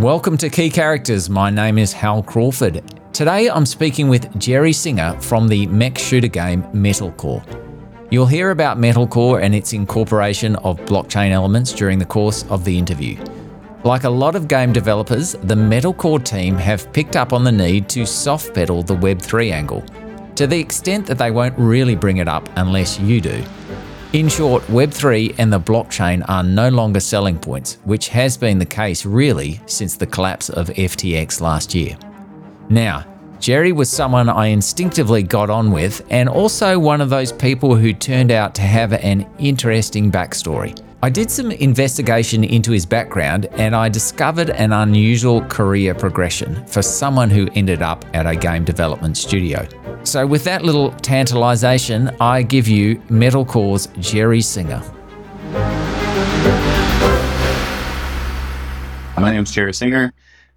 Welcome to Key Characters. My name is Hal Crawford. Today I'm speaking with Jerry Singer from the mech shooter game Metalcore. You'll hear about Metalcore and its incorporation of blockchain elements during the course of the interview. Like a lot of game developers, the Metalcore team have picked up on the need to soft pedal the Web3 angle, to the extent that they won't really bring it up unless you do. In short, Web3 and the blockchain are no longer selling points, which has been the case really since the collapse of FTX last year. Now, Jerry was someone I instinctively got on with, and also one of those people who turned out to have an interesting backstory. I did some investigation into his background and I discovered an unusual career progression for someone who ended up at a game development studio. So with that little tantalization, I give you Metalcore's Jerry Singer. My name's Jerry Singer.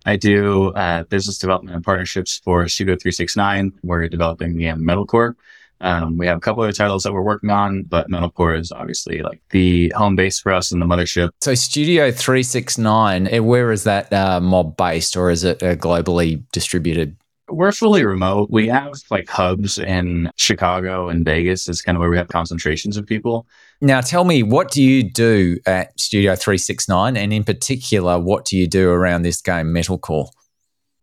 I do business development and partnerships for Studio 369. We're developing the Metalcore. We have a couple other titles that we're working on, but Metalcore is obviously like the home base for us and the mothership. So Studio 369, where is that mob based, or is it globally distributed? We're fully remote. We have like hubs in Chicago and Vegas is kind of where we have concentrations of people. Now tell me, what do you do at Studio 369? And in particular, what do you do around this game Metalcore?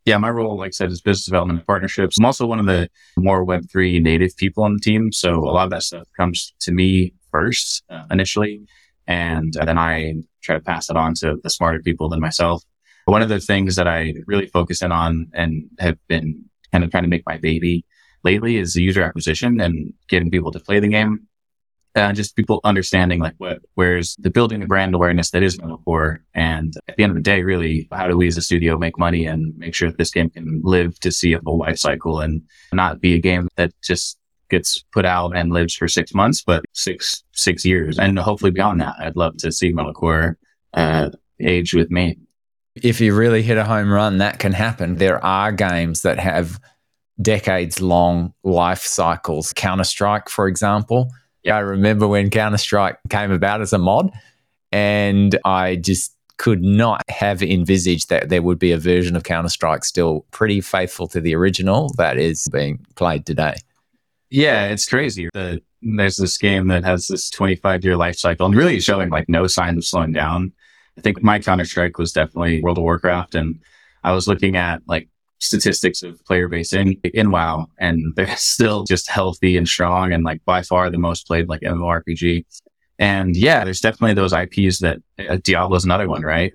Yeah, my role, like I said, is business development and partnerships. I'm also one of the more Web3 native people on the team. So a lot of that stuff comes to me first, initially, and then I try to pass it on to the smarter people than myself. But one of the things that I really focus in on and have been kind of trying to make my baby lately is the user acquisition and getting people to play the game. Just people understanding like where's the building the brand awareness that is Metalcore, and at the end of the day, really, how do we as a studio make money and make sure that this game can live to see a full life cycle and not be a game that just gets put out and lives for 6 months, but six years, and hopefully beyond that. I'd love to see Metalcore age with me. If you really hit a home run, that can happen. There are games that have decades-long life cycles. Counter-Strike, for example. Yeah, I remember when Counter-Strike came about as a mod, and I just could not have envisaged that there would be a version of Counter-Strike still pretty faithful to the original that is being played today. Yeah, it's crazy. There's this game that has this 25-year life cycle and really showing like no signs of slowing down. I think my Counter-Strike was definitely World of Warcraft, and I was looking at like statistics of player base in WoW, and they're still just healthy and strong and like by far the most played like MMORPG. And yeah, there's definitely those IPs that Diablo's another one, right?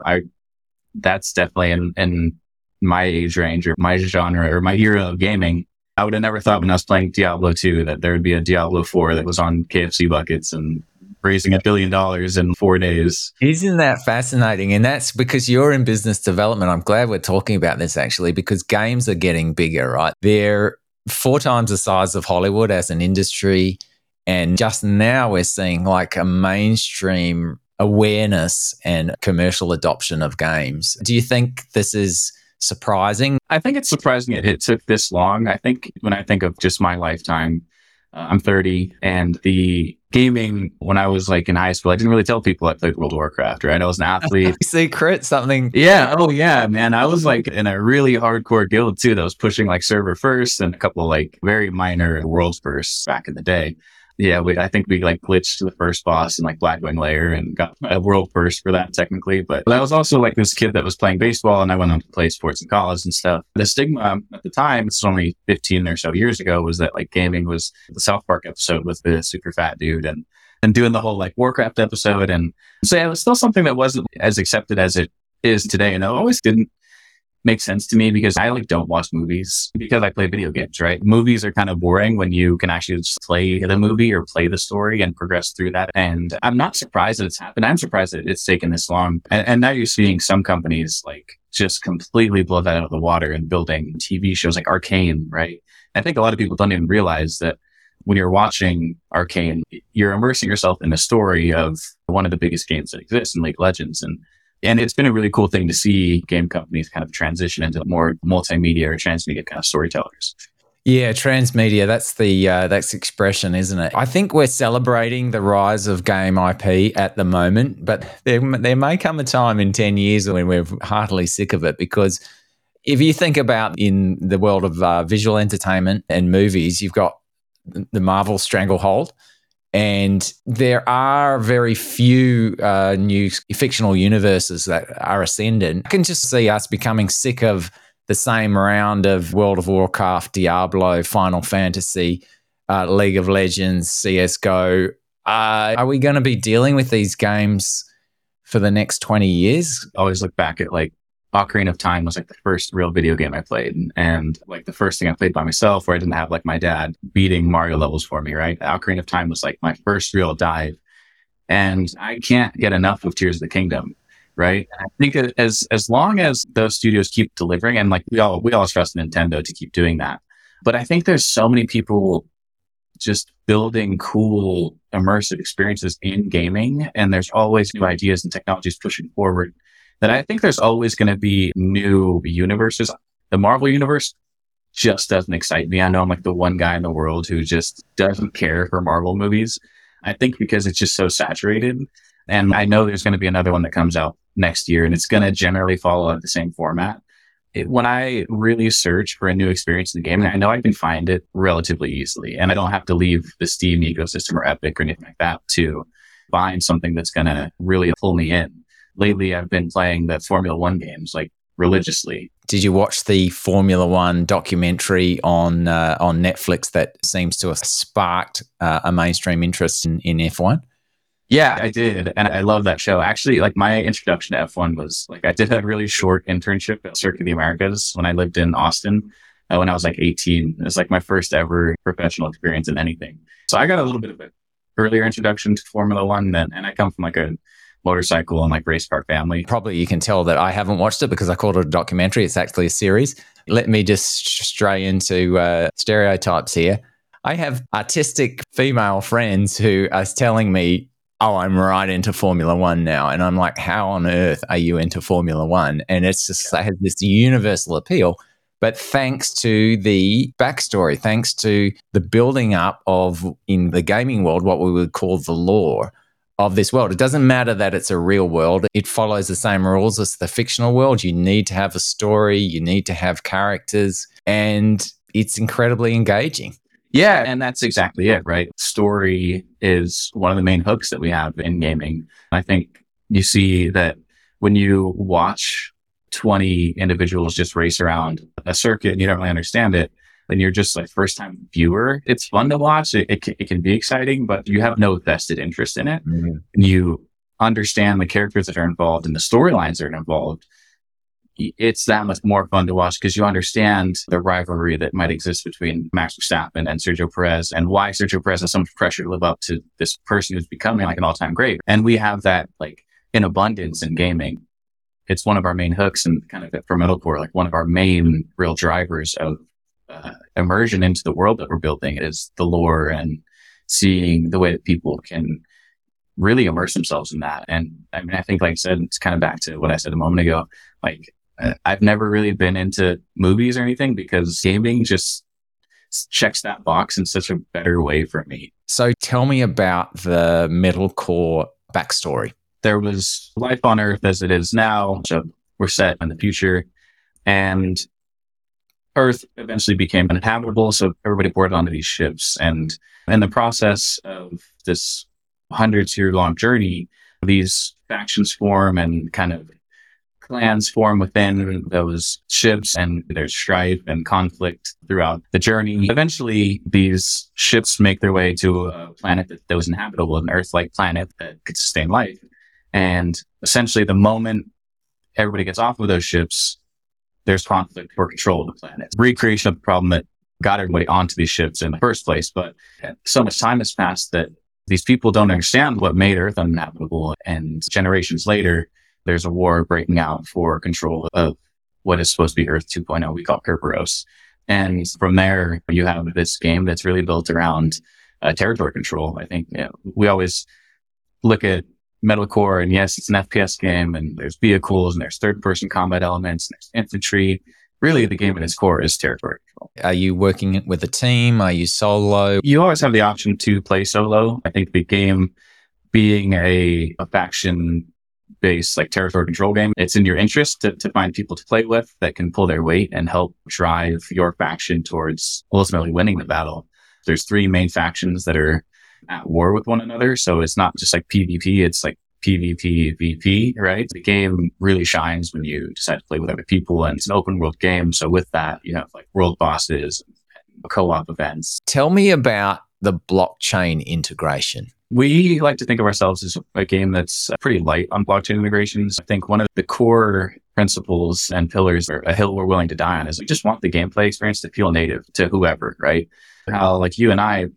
That's definitely in my age range or my genre or my era of gaming. I would have never thought when I was playing Diablo 2 that there would be a Diablo 4 that was on KFC buckets and raising $1 billion in 4 days. Isn't that fascinating? And that's because you're in business development. I'm glad we're talking about this actually, because games are getting bigger, right? They're 4 times the size of Hollywood as an industry. And just now we're seeing like a mainstream awareness and commercial adoption of games. Do you think this is surprising? I think it's surprising it took this long. I think when I think of just my lifetime, I'm 30, and the gaming, when I was like in high school, I didn't really tell people I played World of Warcraft, right? I was an athlete. Secret something. Yeah. Oh yeah, man. I was like in a really hardcore guild too that was pushing like server first and a couple of like very minor worlds firsts back in the day. Yeah. I think we like glitched the first boss in like Blackwing Lair and got a world first for that technically. But I was also like this kid that was playing baseball, and I went on to play sports in college and stuff. The stigma at the time, it's only 15 or so years ago, was that like gaming was the South Park episode with the super fat dude and doing the whole like Warcraft episode. And so yeah, it was still something that wasn't as accepted as it is today. And it always didn't make sense to me because I like don't watch movies because I play video games, right? Movies are kind of boring when you can actually just play the movie or play the story and progress through that. And I'm not surprised that it's happened. I'm surprised that it's taken this long. And now you're seeing some companies like just completely blow that out of the water and building TV shows like Arcane, right? I think a lot of people don't even realize that when you're watching Arcane, you're immersing yourself in the story of one of the biggest games that exists in League of Legends. And it's been a really cool thing to see game companies kind of transition into more multimedia or transmedia kind of storytellers. Yeah, transmedia, that's the expression, isn't it? I think we're celebrating the rise of game IP at the moment, but there may come a time in 10 years when we're heartily sick of it, because if you think about in the world of visual entertainment and movies, you've got the Marvel stranglehold, and there are very few new fictional universes that are ascendant. I can just see us becoming sick of the same round of World of Warcraft, Diablo, Final Fantasy, League of Legends, CSGO. Are we going to be dealing with these games for the next 20 years? I always look back at like Ocarina of Time was like the first real video game I played, and like the first thing I played by myself where I didn't have like my dad beating Mario levels for me, right? Ocarina of Time was like my first real dive, and I can't get enough of Tears of the Kingdom. Right. And I think that as long as those studios keep delivering, and like we all trust Nintendo to keep doing that. But I think there's so many people just building cool immersive experiences in gaming, and there's always new ideas and technologies pushing forward, that I think there's always going to be new universes. The Marvel universe just doesn't excite me. I know I'm like the one guy in the world who just doesn't care for Marvel movies. I think because it's just so saturated. And I know there's going to be another one that comes out next year, and it's going to generally follow the same format. When I really search for a new experience in the game, I know I can find it relatively easily, and I don't have to leave the Steam ecosystem or Epic or anything like that to find something that's going to really pull me in. Lately, I've been playing the Formula One games like religiously. Did you watch the Formula One documentary on Netflix that seems to have sparked a mainstream interest in F1? Yeah, I did. And I love that show. Actually, like my introduction to F1 was like I did a really short internship at Circuit of the Americas when I lived in Austin when I was like 18. It was like my first ever professional experience in anything. So I got a little bit of an earlier introduction to Formula One then. And I come from like a motorcycle and like race car family. Probably you can tell that I haven't watched it because I called it a documentary. It's actually a series. Let me just stray into stereotypes here. I have artistic female friends who are telling me, oh, I'm right into Formula One now. And I'm like, how on earth are you into Formula One? And it's just, that has this universal appeal. But thanks to the backstory, thanks to the building up of, in the gaming world, what we would call the lore of this world. It doesn't matter that it's a real world. It follows the same rules as the fictional world. You need to have a story. You need to have characters. And it's incredibly engaging. Yeah, and that's exactly it, right? Story is one of the main hooks that we have in gaming. I think you see that when you watch 20 individuals just race around a circuit and you don't really understand it, and you're just like first-time viewer, it's fun to watch. It can be exciting, but you have no vested interest in it. Mm-hmm. And you understand the characters that are involved and the storylines that are involved. It's that much more fun to watch because you understand the rivalry that might exist between Max Verstappen and Sergio Perez, and why Sergio Perez has so much pressure to live up to this person who's becoming like an all-time great. And we have that like in abundance in gaming. It's one of our main hooks, and kind of for Metalcore, like one of our main real drivers of immersion into the world that we're building is the lore and seeing the way that people can really immerse themselves in that. And I mean, I think like I said, it's kind of back to what I said a moment ago, like, I've never really been into movies or anything because gaming just checks that box in such a better way for me. So tell me about the Metalcore backstory. There was life on Earth as it is now, so we're set in the future, and Earth eventually became uninhabitable, so everybody boarded onto these ships. And in the process of this 100-year-long journey, these factions form and kind of clans form within those ships, and there's strife and conflict throughout the journey. Eventually, these ships make their way to a planet that was inhabitable, an Earth-like planet that could sustain life. And essentially, the moment everybody gets off of those ships, there's conflict for control of the planet. Recreation of the problem that got everybody onto these ships in the first place. But so much time has passed that these people don't understand what made Earth uninhabitable, and generations later, there's a war breaking out for control of what is supposed to be Earth 2.0, we call Kerberos. And from there, you have this game that's really built around territory control. I think we always look at Metalcore, and yes, it's an FPS game, and there's vehicles, and there's third-person combat elements, and there's infantry, really the game at its core is territory control. Are you working with a team? Are you solo? You always have the option to play solo. I think the game being a faction-based like territory control game, it's in your interest to find people to play with that can pull their weight and help drive your faction towards ultimately winning the battle. There's three main factions that are at war with one another. So it's not just like PvP, it's like PvP, VP, right? The game really shines when you decide to play with other people, and it's an open world game. So with that, you have like world bosses, co-op events. Tell me about the blockchain integration. We like to think of ourselves as a game that's pretty light on blockchain integrations. I think one of the core principles and pillars, or a hill we're willing to die on, is we just want the gameplay experience to feel native to whoever, right? How like you and I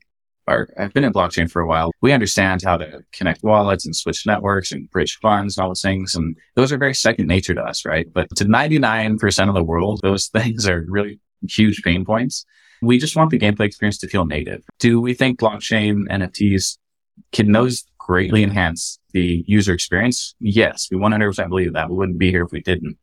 I've been in blockchain for a while. We understand how to connect wallets and switch networks and bridge funds and all those things. And those are very second nature to us, right? But to 99% of the world, those things are really huge pain points. We just want the gameplay experience to feel native. Do we think blockchain, NFTs, can those greatly enhance the user experience? Yes, we 100% believe that. We wouldn't be here if we didn't.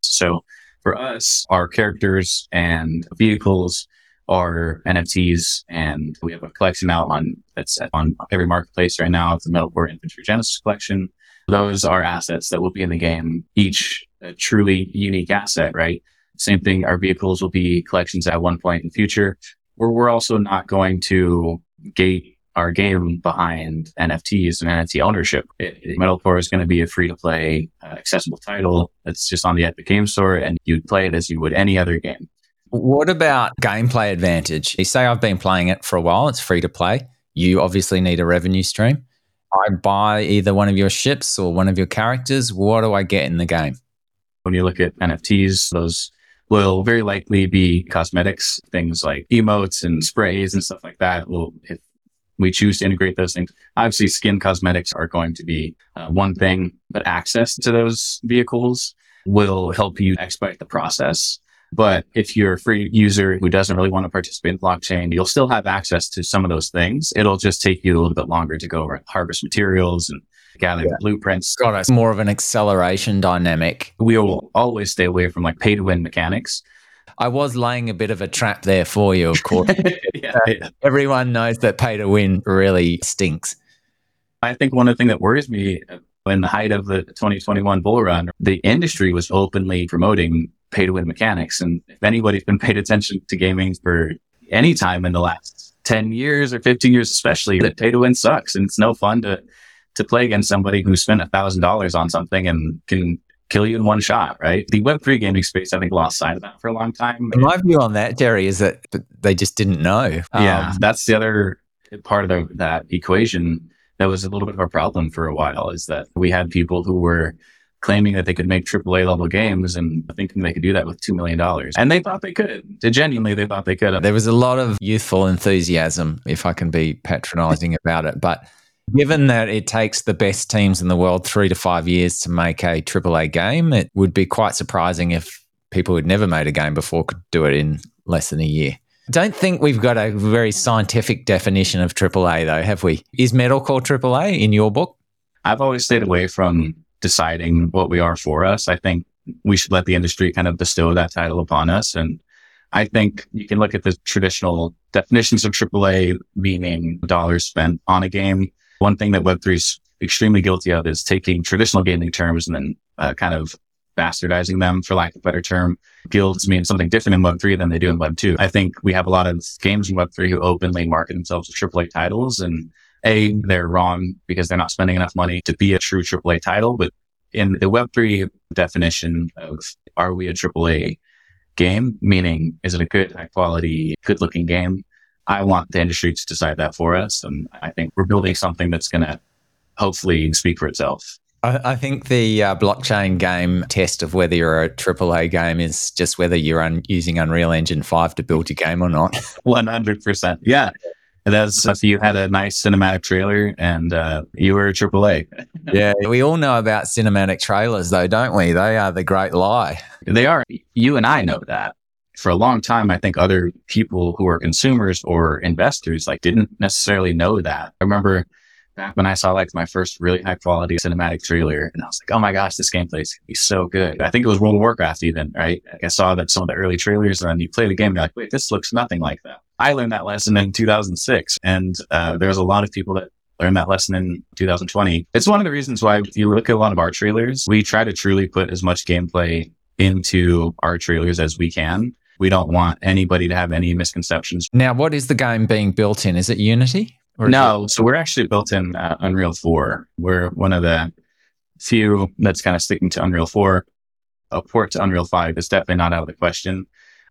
So for us, our characters and vehicles are NFTs, and we have a collection out that's on every marketplace right now. It's the Metalcore Infantry Genesis Collection. Those are assets that will be in the game, each a truly unique asset, right? Same thing, our vehicles will be collections at one point in the future. We're also not going to gate our game behind NFTs and NFT ownership. Metalcore is going to be a free-to-play, accessible title that's just on the Epic Game Store, and you'd play it as you would any other game. What about gameplay advantage? You say I've been playing it for a while. It's free to play. You obviously need a revenue stream. I buy either one of your ships or one of your characters. What do I get in the game? When you look at NFTs, those will very likely be cosmetics, things like emotes and sprays and stuff like that. If we choose to integrate those things, obviously skin cosmetics are going to be one thing, but access to those vehicles will help you expedite the process. But if you're a free user who doesn't really want to participate in blockchain, you'll still have access to some of those things. It'll just take you a little bit longer to go harvest materials and gather blueprints. Got it. It's more of an acceleration dynamic. We will always stay away from like pay-to-win mechanics. I was laying a bit of a trap there for you, of course. Yeah. Everyone knows that pay-to-win really stinks. I think one of the things that worries me, in the height of the 2021 bull run, the industry was openly promoting pay-to-win mechanics. And if anybody's been paid attention to gaming for any time in the last 10 years or 15 years, especially, that pay-to-win sucks. And it's no fun to play against somebody who spent $1,000 on something and can kill you in one shot, right? The Web3 gaming space, I think, lost sight of that for a long time. My view on that, Jerry, is that they just didn't know. Yeah, that's the other part of that equation that was a little bit of a problem for a while, is that we had people who were claiming that they could make AAA level games and thinking they could do that with $2 million. And they thought they could. Genuinely, they thought they could. There was a lot of youthful enthusiasm, if I can be patronizing about it. But given that it takes the best teams in the world 3 to 5 years to make a AAA game, it would be quite surprising if people who'd never made a game before could do it in less than a year. I don't think we've got a very scientific definition of AAA, though, have we? Is Metalcore AAA in your book? I've always stayed away from deciding what we are for us. I think we should let the industry kind of bestow that title upon us. And I think you can look at the traditional definitions of AAA, meaning dollars spent on a game. One thing that Web3 is extremely guilty of is taking traditional gaming terms and then kind of bastardizing them, for lack of a better term. Guilds mean something different in Web3 than they do in Web2. I think we have a lot of games in Web3 who openly market themselves as AAA titles, and A, they're wrong because they're not spending enough money to be a true AAA title. But in the Web3 definition of, are we a AAA game? Meaning, is it a good, high quality, good looking game? I want the industry to decide that for us. And I think we're building something that's going to hopefully speak for itself. I think the blockchain game test of whether you're a AAA game is just whether you're using Unreal Engine 5 to build your game or not. 100%. Yeah. So you had a nice cinematic trailer and you were a AAA. Yeah. We all know about cinematic trailers, though, don't we? They are the great lie. They are. You and I know that. For a long time, I think other people who are consumers or investors didn't necessarily know that. I remember back when I saw like my first really high quality cinematic trailer and I was like, oh my gosh, this gameplay is going to be so good. I think it was World of Warcraft even, right? Like I saw that some of the early trailers and then you play the game, you're like, wait, this looks nothing like that. I learned that lesson in 2006 and there's a lot of people that learned that lesson in 2020. It's one of the reasons why if you look at a lot of our trailers, we try to truly put as much gameplay into our trailers as we can. We don't want anybody to have any misconceptions. Now, what is the game being built in? Is it Unity? No, so we're actually built in Unreal 4. We're one of the few that's kind of sticking to Unreal 4. A port to Unreal 5 is definitely not out of the question.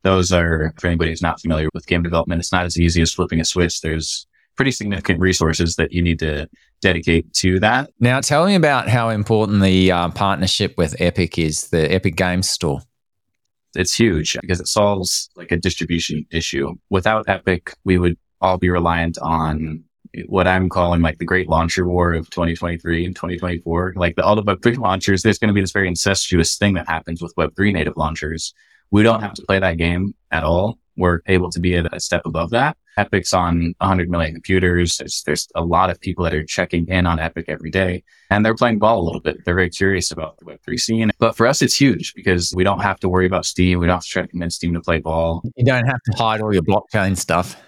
Those are, for anybody who's not familiar with game development, it's not as easy as flipping a switch. There's pretty significant resources that you need to dedicate to that. Now, tell me about how important the partnership with Epic is, the Epic Game Store. It's huge because it solves like a distribution issue. Without Epic, we would all be reliant on what I'm calling like the great launcher war of 2023 and 2024. Like all the Web3 launchers, there's going to be this very incestuous thing that happens with Web3 native launchers. We don't have to play that game at all. We're able to be at a step above that. Epic's on 100 million computers. There's a lot of people that are checking in on Epic every day, and they're playing ball a little bit. They're very curious about the Web3 scene. But for us, it's huge because we don't have to worry about Steam. We don't have to try to convince Steam to play ball. You don't have to hide all your blockchain stuff.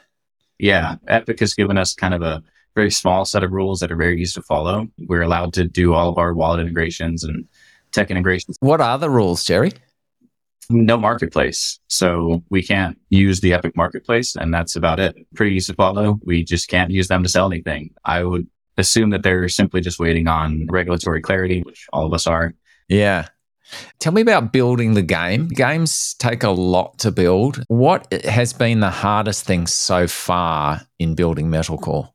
Yeah. Epic has given us kind of a very small set of rules that are very easy to follow. We're allowed to do all of our wallet integrations and tech integrations. What are the rules, Jerry? No marketplace. So we can't use the Epic marketplace, and that's about it. Pretty easy to follow. We just can't use them to sell anything. I would assume that they're simply just waiting on regulatory clarity, which all of us are. Yeah. Tell me about building the game. Games take a lot to build. What has been the hardest thing so far in building Metalcore?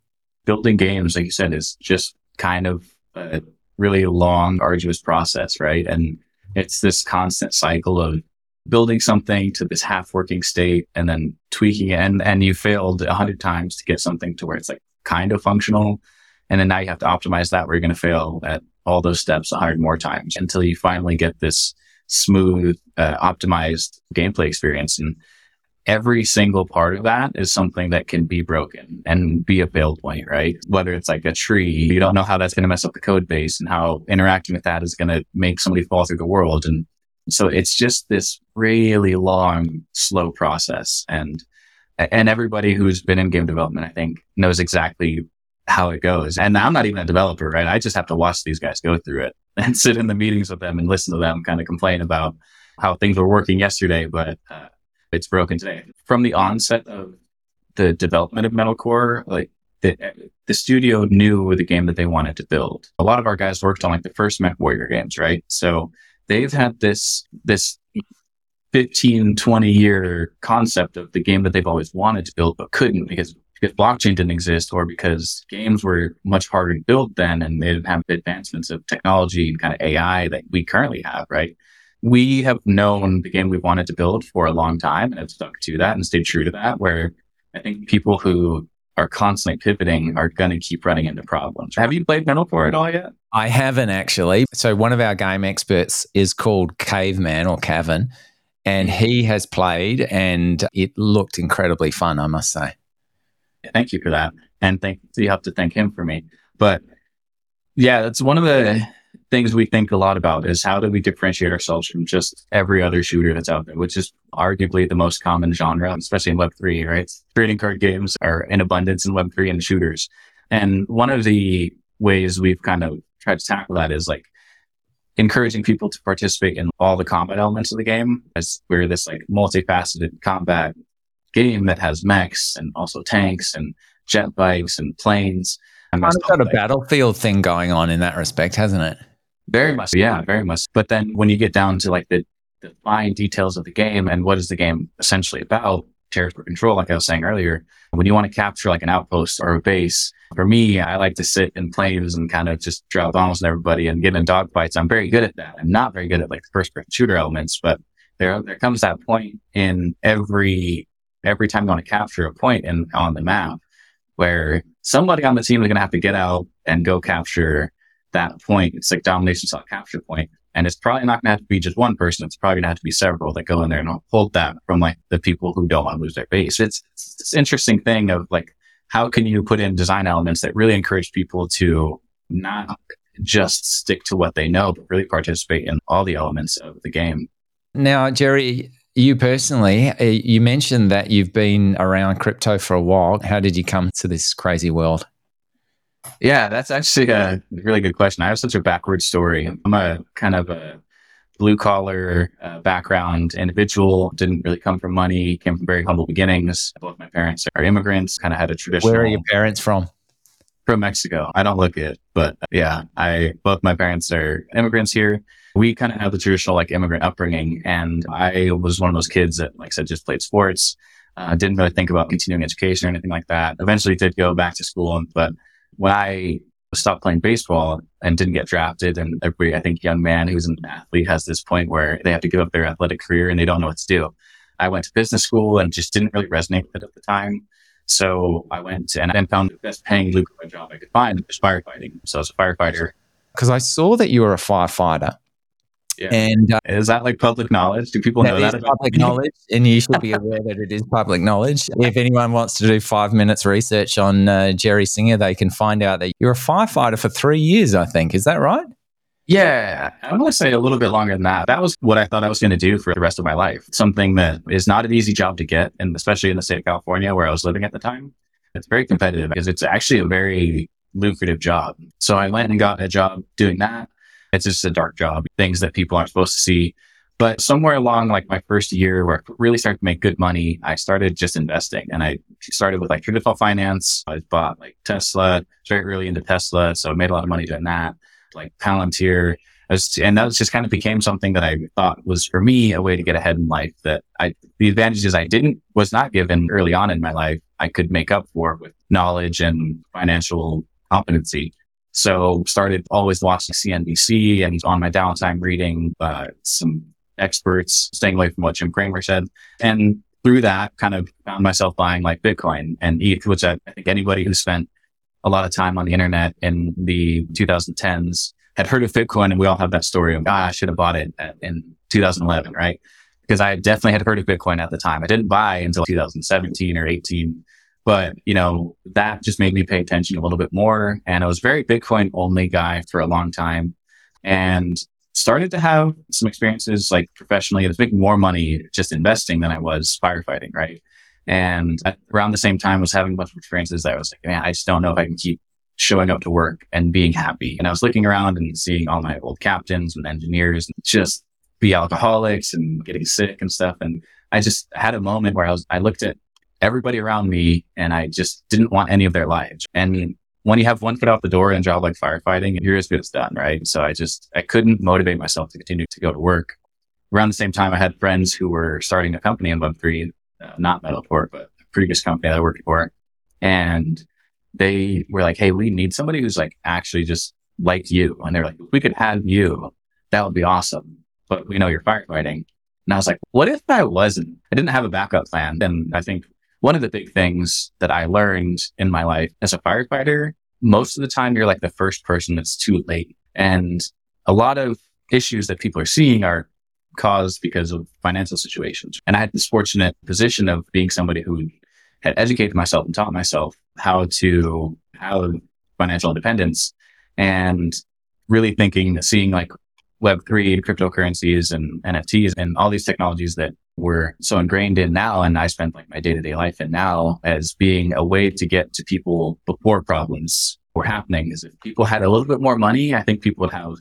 Building games, like you said, is just kind of a really long, arduous process, right? And it's this constant cycle of building something to this half-working state and then tweaking it. And you failed 100 times to get something to where it's like kind of functional. And then now you have to optimize that where you're going to fail at all those steps 100 more times until you finally get this smooth, optimized gameplay experience. And every single part of that is something that can be broken and be a fail point, right? Whether it's like a tree, you don't know how that's going to mess up the code base and how interacting with that is going to make somebody fall through the world. And so it's just this really long, slow process. And everybody who's been in game development, I think, knows exactly how it goes. And I'm not even a developer, right? I just have to watch these guys go through it and sit in the meetings with them and listen to them kind of complain about how things were working yesterday, but it's broken today. From the onset of the development of Metalcore, like the studio knew the game that they wanted to build. A lot of our guys worked on like the first MechWarrior games, right? So they've had this 15, 20 year concept of the game that they've always wanted to build, but couldn't because blockchain didn't exist or because games were much harder to build then and they didn't have the advancements of technology and kind of AI that we currently have, right? We have known the game we wanted to build for a long time and have stuck to that and stayed true to that, where I think people who are constantly pivoting are going to keep running into problems. Have you played Metalcore at all yet? I haven't actually. So one of our game experts is called Caveman or Cavan, and he has played and it looked incredibly fun, I must say. Thank you for that. And you have to thank him for me. But yeah, that's one of the things we think a lot about is how do we differentiate ourselves from just every other shooter that's out there, which is arguably the most common genre, especially in Web3, right? Trading card games are in abundance in Web3 and shooters. And one of the ways we've kind of tried to tackle that is like encouraging people to participate in all the combat elements of the game, as we're this like multifaceted combat game that has mechs and also tanks and jet bikes and planes. It's got a battlefield thing going on in that respect, hasn't it? Very much. Yeah, very much. But then when you get down to like the fine details of the game and what is the game essentially about, territory control, like I was saying earlier, when you want to capture like an outpost or a base, for me, I like to sit in planes and kind of just drop bombs on everybody and get in dogfights. I'm very good at that. I'm not very good at like the first-person shooter elements, but there comes that point in every time you want to capture a point on the map where somebody on the team is going to have to get out and go capture that point. It's like domination saw capture point. And it's probably not going to have to be just one person. It's probably going to have to be several that go in there and hold that from like the people who don't want to lose their base. It's this interesting thing of like how can you put in design elements that really encourage people to not just stick to what they know, but really participate in all the elements of the game. Now, Jerry, you personally, you mentioned that you've been around crypto for a while. How did you come to this crazy world? Yeah, that's actually a really good question. I have such a backward story. I'm a kind of a blue-collar background individual. Didn't really come from money. Came from very humble beginnings. Both my parents are immigrants. Kind of had a traditional... Where are your parents from? From Mexico. I don't look it, but yeah, both my parents are immigrants here. We kind of have the traditional like immigrant upbringing, and I was one of those kids that, like I said, just played sports. Didn't really think about continuing education or anything like that. Eventually did go back to school, but when I stopped playing baseball and didn't get drafted, and every, I think, young man who's an athlete has this point where they have to give up their athletic career and they don't know what to do. I went to business school and just didn't really resonate with it at the time. So I went and then found the best paying lucrative job I could find, which was firefighting. So I was a firefighter. Because I saw that you were a firefighter. Yeah. And is that like public knowledge? Do people know that? It is public knowledge, and you should be aware that it is public knowledge. If anyone wants to do 5 minutes research on Jerry Singer, they can find out that you're a firefighter for 3 years, I think. Is that right? Yeah, I want to say a little bit longer than that. That was what I thought I was going to do for the rest of my life. Something that is not an easy job to get, and especially in the state of California where I was living at the time. It's very competitive because it's actually a very lucrative job. So I went and got a job doing that. It's just a dark job, things that people aren't supposed to see. But somewhere along like my first year where I really started to make good money, I started just investing. And I started with like traditional finance. I bought like Tesla, very early into Tesla. So I made a lot of money doing that, like Palantir. And that was just kind of became something that I thought was for me a way to get ahead in life. The advantages I was not given early on in my life, I could make up for with knowledge and financial competency. So started always watching CNBC and on my downtime reading some experts, staying away from what Jim Cramer said. And through that, kind of found myself buying like Bitcoin and ETH, which I think anybody who spent a lot of time on the internet in the 2010s had heard of Bitcoin. And we all have that story of, I should have bought it in 2011, right? Because I definitely had heard of Bitcoin at the time. I didn't buy until 2017 or 18. But, you know, that just made me pay attention a little bit more. And I was a very Bitcoin only guy for a long time and started to have some experiences like professionally. I was making more money just investing than I was firefighting, right? And around the same time, I was having a bunch of experiences that I was like, man, I just don't know if I can keep showing up to work and being happy. And I was looking around and seeing all my old captains and engineers and just be alcoholics and getting sick and stuff. And I just had a moment where I looked at everybody around me, and I just didn't want any of their lives. And when you have one foot out the door in a job like firefighting, you're as good as done, right? So I couldn't motivate myself to continue to go to work. Around the same time, I had friends who were starting a company in Web3, not Metalcore, but the previous company that I worked for. And they were like, hey, we need somebody who's like actually just like you. And they're like, if we could have you, that would be awesome. But we know you're firefighting. And I was like, what if I wasn't? I didn't have a backup plan. And I think one of the big things that I learned in my life as a firefighter, most of the time you're like the first person that's too late. And a lot of issues that people are seeing are caused because of financial situations. And I had this fortunate position of being somebody who had educated myself and taught myself how to have financial independence, and really seeing like Web3, cryptocurrencies and NFTs and all these technologies that we're so ingrained in now, and I spend like my day-to-day life in now, as being a way to get to people before problems were happening. Is if people had a little bit more money, I think people would have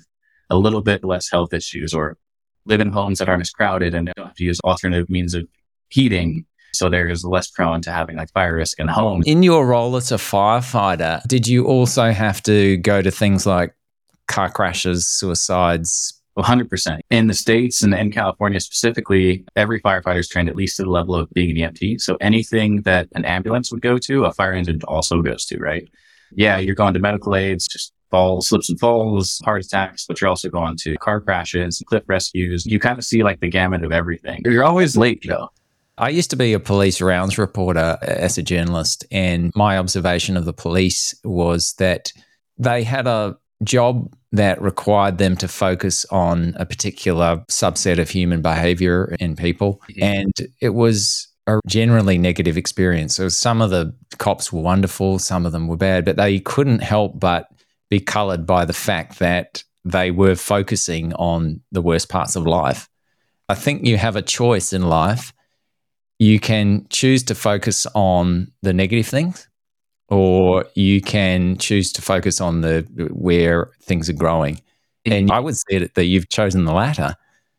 a little bit less health issues or live in homes that aren't as crowded and don't have to use alternative means of heating. So there is less prone to having like fire risk in home. In your role as a firefighter, did you also have to go to things like car crashes, suicides? 100%. In the States and in California specifically, every firefighter is trained at least to the level of being an EMT. So anything that an ambulance would go to, a fire engine also goes to, right? Yeah, you're going to medical aids, just slips and falls, heart attacks, but you're also going to car crashes, cliff rescues. You kind of see like the gamut of everything. You're always late though. I used to be a police rounds reporter as a journalist, and my observation of the police was that they had a job that required them to focus on a particular subset of human behavior in people. And it was a generally negative experience. So some of the cops were wonderful, some of them were bad, but they couldn't help but be coloured by the fact that they were focusing on the worst parts of life. I think you have a choice in life. You can choose to focus on the negative things, or you can choose to focus on the where things are growing. And I would say that you've chosen the latter.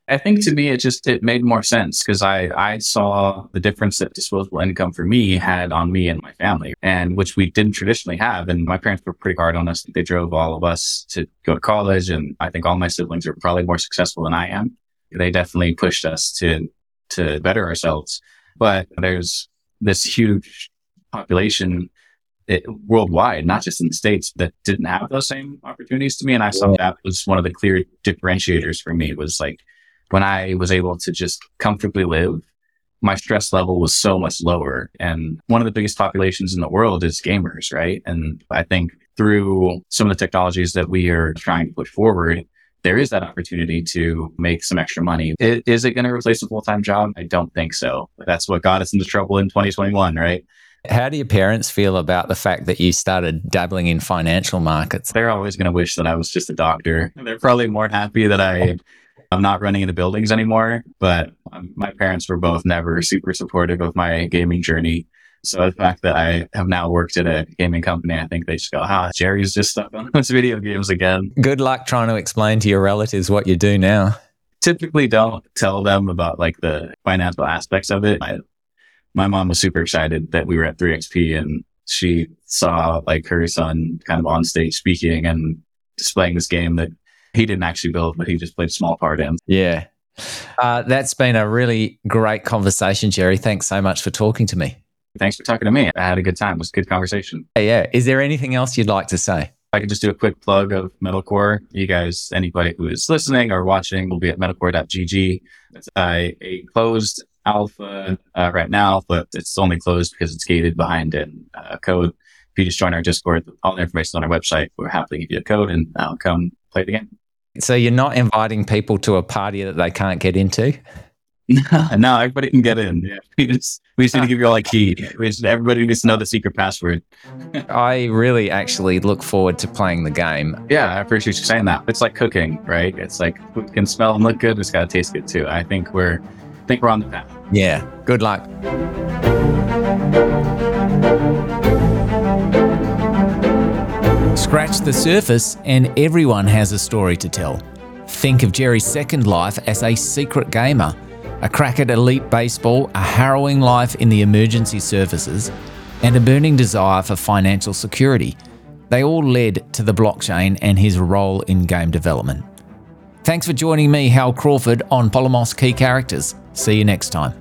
I think to me, it made more sense because I saw the difference that disposable income for me had on me and my family, and which we didn't traditionally have. And my parents were pretty hard on us. They drove all of us to go to college. And I think all my siblings are probably more successful than I am. They definitely pushed us to better ourselves. But there's this huge population worldwide, not just in the States, that didn't have those same opportunities to me. And I saw that was one of the clear differentiators for me. It was like, when I was able to just comfortably live, my stress level was so much lower. And one of the biggest populations in the world is gamers, right? And I think through some of the technologies that we are trying to push forward, there is that opportunity to make some extra money. Is it going to replace a full-time job? I don't think so. That's what got us into trouble in 2021, right? How do your parents feel about the fact that you started dabbling in financial markets? They're always going to wish that I was just a doctor. They're probably more happy that I'm not running into buildings anymore, but my parents were both never super supportive of my gaming journey. So the fact that I have now worked at a gaming company, I think they just go, Jerry's just stuck on those video games again. Good luck trying to explain to your relatives what you do now. Typically don't tell them about the financial aspects of it. My mom was super excited that we were at 3XP and she saw her son kind of on stage speaking and displaying this game that he didn't actually build, but he just played a small part in. Yeah. That's been a really great conversation, Jerry. Thanks so much for talking to me. Thanks for talking to me. I had a good time. It was a good conversation. Yeah. Is there anything else you'd like to say? I could just do a quick plug of Metalcore. You guys, anybody who is listening or watching, will be at metalcore.gg. It's a closed alpha right now, but it's only closed because it's gated behind a code. If you just join our Discord, all the information on our website, we're happy to give you a code and I'll come play it again. So you're not inviting people to a party that they can't get into? No, everybody can get in. Yeah. We just need to give you all a key. Everybody needs to know the secret password. I really actually look forward to playing the game. Yeah, I appreciate you saying that. It's like cooking, right? It's like it can smell and look good. It's got to taste good too. I think we're on the path. Yeah. Good luck. Scratch the surface and everyone has a story to tell. Think of Jerry's second life as a secret gamer, a crack at elite baseball, a harrowing life in the emergency services, and a burning desire for financial security. They all led to the blockchain and his role in game development. Thanks for joining me, Hal Crawford, on Polymos Key Characters. See you next time.